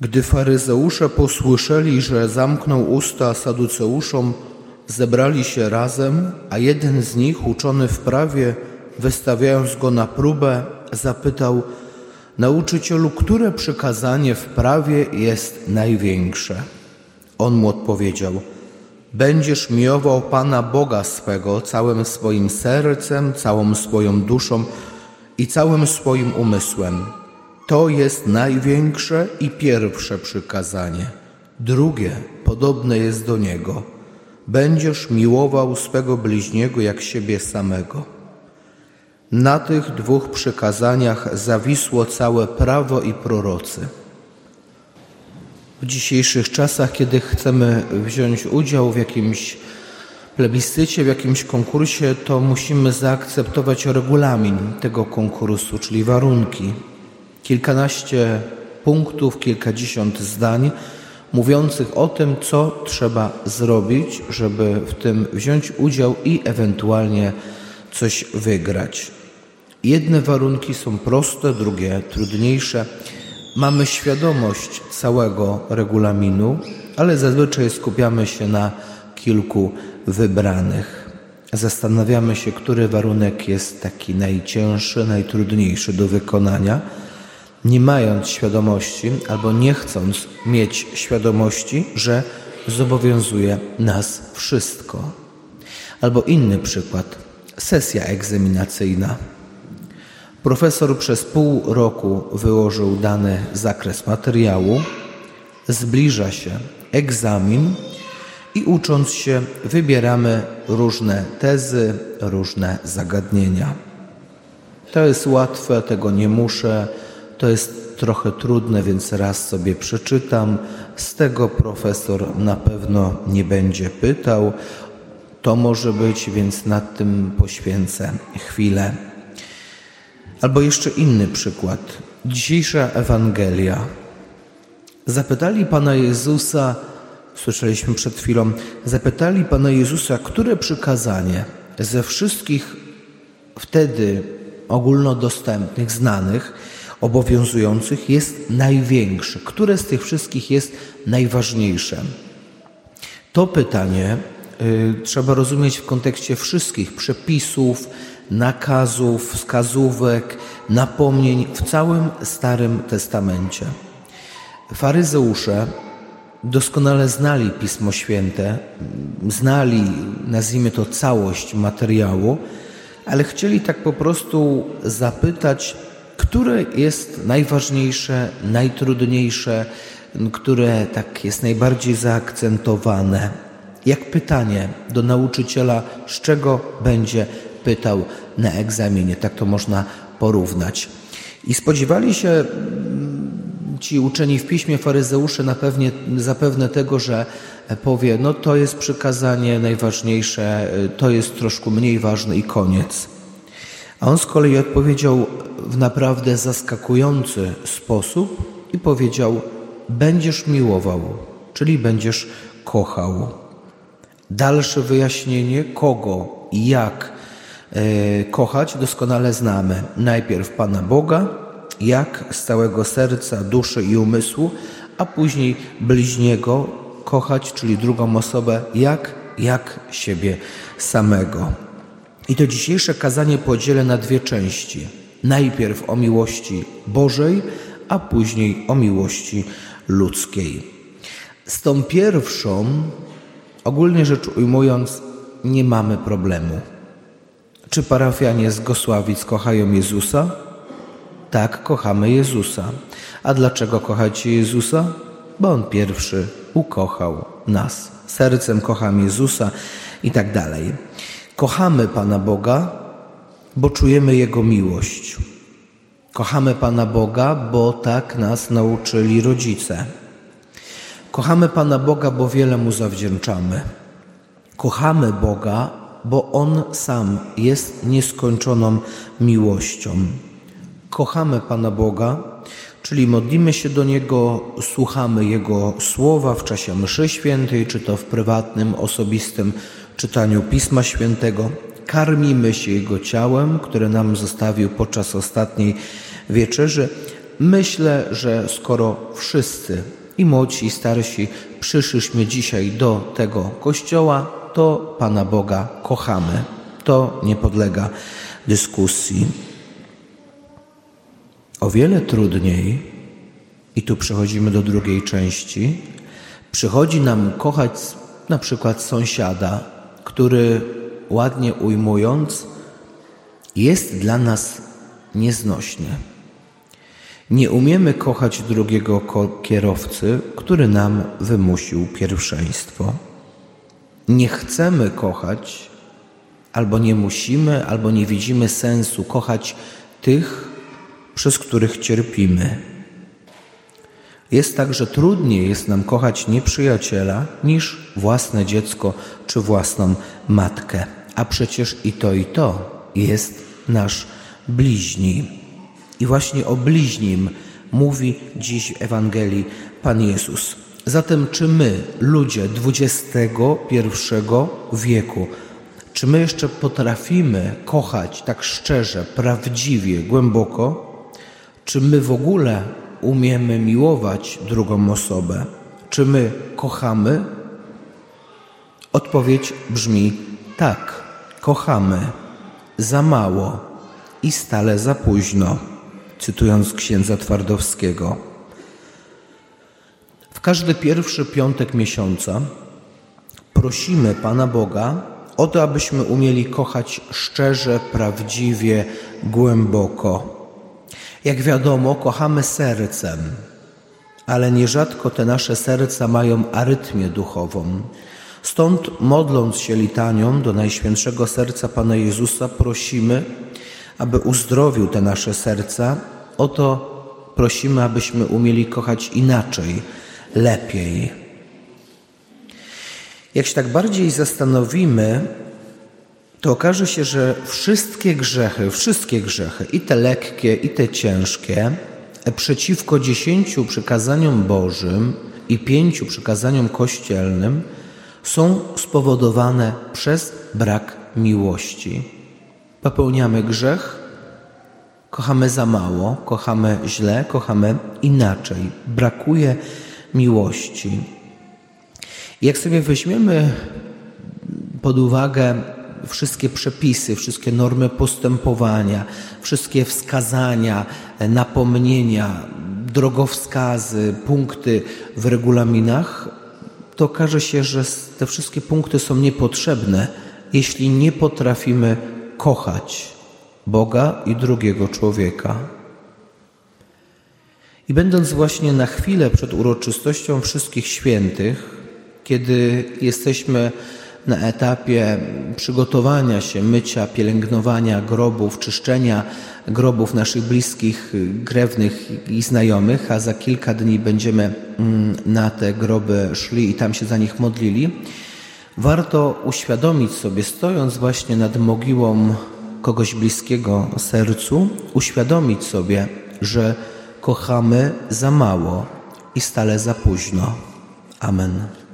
Gdy faryzeusze posłyszeli, że zamknął usta saduceuszom, zebrali się razem, a jeden z nich, uczony w prawie, wystawiając go na próbę, zapytał: „Nauczycielu, które przykazanie w prawie jest największe?” On mu odpowiedział: „Będziesz miłował Pana Boga swego całym swoim sercem, całą swoją duszą i całym swoim umysłem. To jest największe i pierwsze przykazanie. Drugie podobne jest do niego. Będziesz miłował swego bliźniego jak siebie samego. Na tych dwóch przykazaniach zawisło całe prawo i prorocy.” W dzisiejszych czasach, kiedy chcemy wziąć udział w jakimś plebiscycie, w jakimś konkursie, to musimy zaakceptować regulamin tego konkursu, czyli warunki. Kilkanaście punktów, kilkadziesiąt zdań mówiących o tym, co trzeba zrobić, żeby w tym wziąć udział i ewentualnie coś wygrać. Jedne warunki są proste, drugie trudniejsze. Mamy świadomość całego regulaminu, ale zazwyczaj skupiamy się na kilku wybranych. Zastanawiamy się, który warunek jest taki najcięższy, najtrudniejszy do wykonania. Nie mając świadomości albo nie chcąc mieć świadomości, że zobowiązuje nas wszystko. Albo inny przykład. Sesja egzaminacyjna. Profesor przez pół roku wyłożył dany zakres materiału. Zbliża się egzamin i ucząc się wybieramy różne tezy, różne zagadnienia. To jest łatwe, tego nie muszę. To jest trochę trudne, więc raz sobie przeczytam. Z tego profesor na pewno nie będzie pytał. To może być, więc nad tym poświęcę chwilę. Albo jeszcze inny przykład. Dzisiejsza Ewangelia. Zapytali Pana Jezusa, słyszeliśmy przed chwilą, zapytali Pana Jezusa, które przykazanie ze wszystkich wtedy ogólnodostępnych, znanych, obowiązujących jest największe? Które z tych wszystkich jest najważniejsze? To pytanie trzeba rozumieć w kontekście wszystkich przepisów, nakazów, wskazówek, napomnień w całym Starym Testamencie. Faryzeusze doskonale znali Pismo Święte, znali, nazwijmy to, całość materiału, ale chcieli tak po prostu zapytać, które jest najważniejsze, najtrudniejsze, które tak jest najbardziej zaakcentowane. Jak pytanie do nauczyciela, z czego będzie pytał na egzaminie. Tak to można porównać. I spodziewali się ci uczeni w piśmie, faryzeusze, zapewne tego, że powie: no to jest przykazanie najważniejsze, to jest troszkę mniej ważne i koniec. A on z kolei odpowiedział w naprawdę zaskakujący sposób i powiedział: będziesz miłował, czyli będziesz kochał. Dalsze wyjaśnienie, kogo i jak kochać, doskonale znamy. Najpierw Pana Boga, jak z całego serca, duszy i umysłu, a później bliźniego kochać, czyli drugą osobę, jak siebie samego. I to dzisiejsze kazanie podzielę na dwie części. Najpierw o miłości Bożej, a później o miłości ludzkiej. Z tą pierwszą, ogólnie rzecz ujmując, nie mamy problemu. Czy parafianie z Gosławic kochają Jezusa? Tak, kochamy Jezusa. A dlaczego kochacie Jezusa? Bo On pierwszy ukochał nas. Sercem kocham Jezusa i tak dalej. Kochamy Pana Boga, bo czujemy Jego miłość. Kochamy Pana Boga, bo tak nas nauczyli rodzice. Kochamy Pana Boga, bo wiele Mu zawdzięczamy. Kochamy Boga, bo On sam jest nieskończoną miłością. Kochamy Pana Boga, czyli modlimy się do Niego, słuchamy Jego słowa w czasie mszy świętej, czy to w prywatnym, osobistym czytaniu Pisma Świętego. Karmimy się Jego ciałem, które nam zostawił podczas ostatniej wieczerzy, Myślę, że skoro wszyscy, i młodsi, i starsi, przyszliśmy dzisiaj do tego kościoła, to Pana Boga kochamy. To nie podlega dyskusji. O wiele trudniej, i tu przechodzimy do drugiej części, przychodzi nam kochać na przykład sąsiada, który, ładnie ujmując, jest dla nas nieznośny. Nie umiemy kochać drugiego kierowcy, który nam wymusił pierwszeństwo. Nie chcemy kochać, albo nie musimy, albo nie widzimy sensu kochać tych, przez których cierpimy. Jest także trudniej jest nam kochać nieprzyjaciela niż własne dziecko czy własną matkę. A przecież i to jest nasz bliźni. I właśnie o bliźnim mówi dziś w Ewangelii Pan Jezus. Zatem czy my, ludzie XXI wieku, czy my jeszcze potrafimy kochać tak szczerze, prawdziwie, głęboko? Czy my w ogóle umiemy miłować drugą osobę? Czy my kochamy? Odpowiedź brzmi tak, kochamy. Za mało i stale za późno, cytując księdza Twardowskiego. W każdy pierwszy piątek miesiąca prosimy Pana Boga o to, abyśmy umieli kochać szczerze, prawdziwie, głęboko. Jak wiadomo, kochamy sercem, ale nierzadko te nasze serca mają arytmię duchową. Stąd, modląc się litanią do Najświętszego Serca Pana Jezusa, prosimy, aby uzdrowił te nasze serca. O to prosimy, abyśmy umieli kochać inaczej, lepiej. Jak się tak bardziej zastanowimy, to okaże się, że wszystkie grzechy, i te lekkie, i te ciężkie, przeciwko 10 przykazaniom Bożym i 5 przykazaniom kościelnym, są spowodowane przez brak miłości. Popełniamy grzech, kochamy za mało, kochamy źle, kochamy inaczej. Brakuje miłości. Jak sobie weźmiemy pod uwagę wszystkie przepisy, wszystkie normy postępowania, wszystkie wskazania, napomnienia, drogowskazy, punkty w regulaminach, to okaże się, że te wszystkie punkty są niepotrzebne, jeśli nie potrafimy kochać Boga i drugiego człowieka. I będąc właśnie na chwilę przed uroczystością Wszystkich Świętych, kiedy jesteśmy na etapie przygotowania się, mycia, pielęgnowania grobów, czyszczenia grobów naszych bliskich, krewnych i znajomych, a za kilka dni będziemy na te groby szli i tam się za nich modlili, warto uświadomić sobie, stojąc właśnie nad mogiłą kogoś bliskiego sercu, uświadomić sobie, że kochamy za mało i stale za późno. Amen.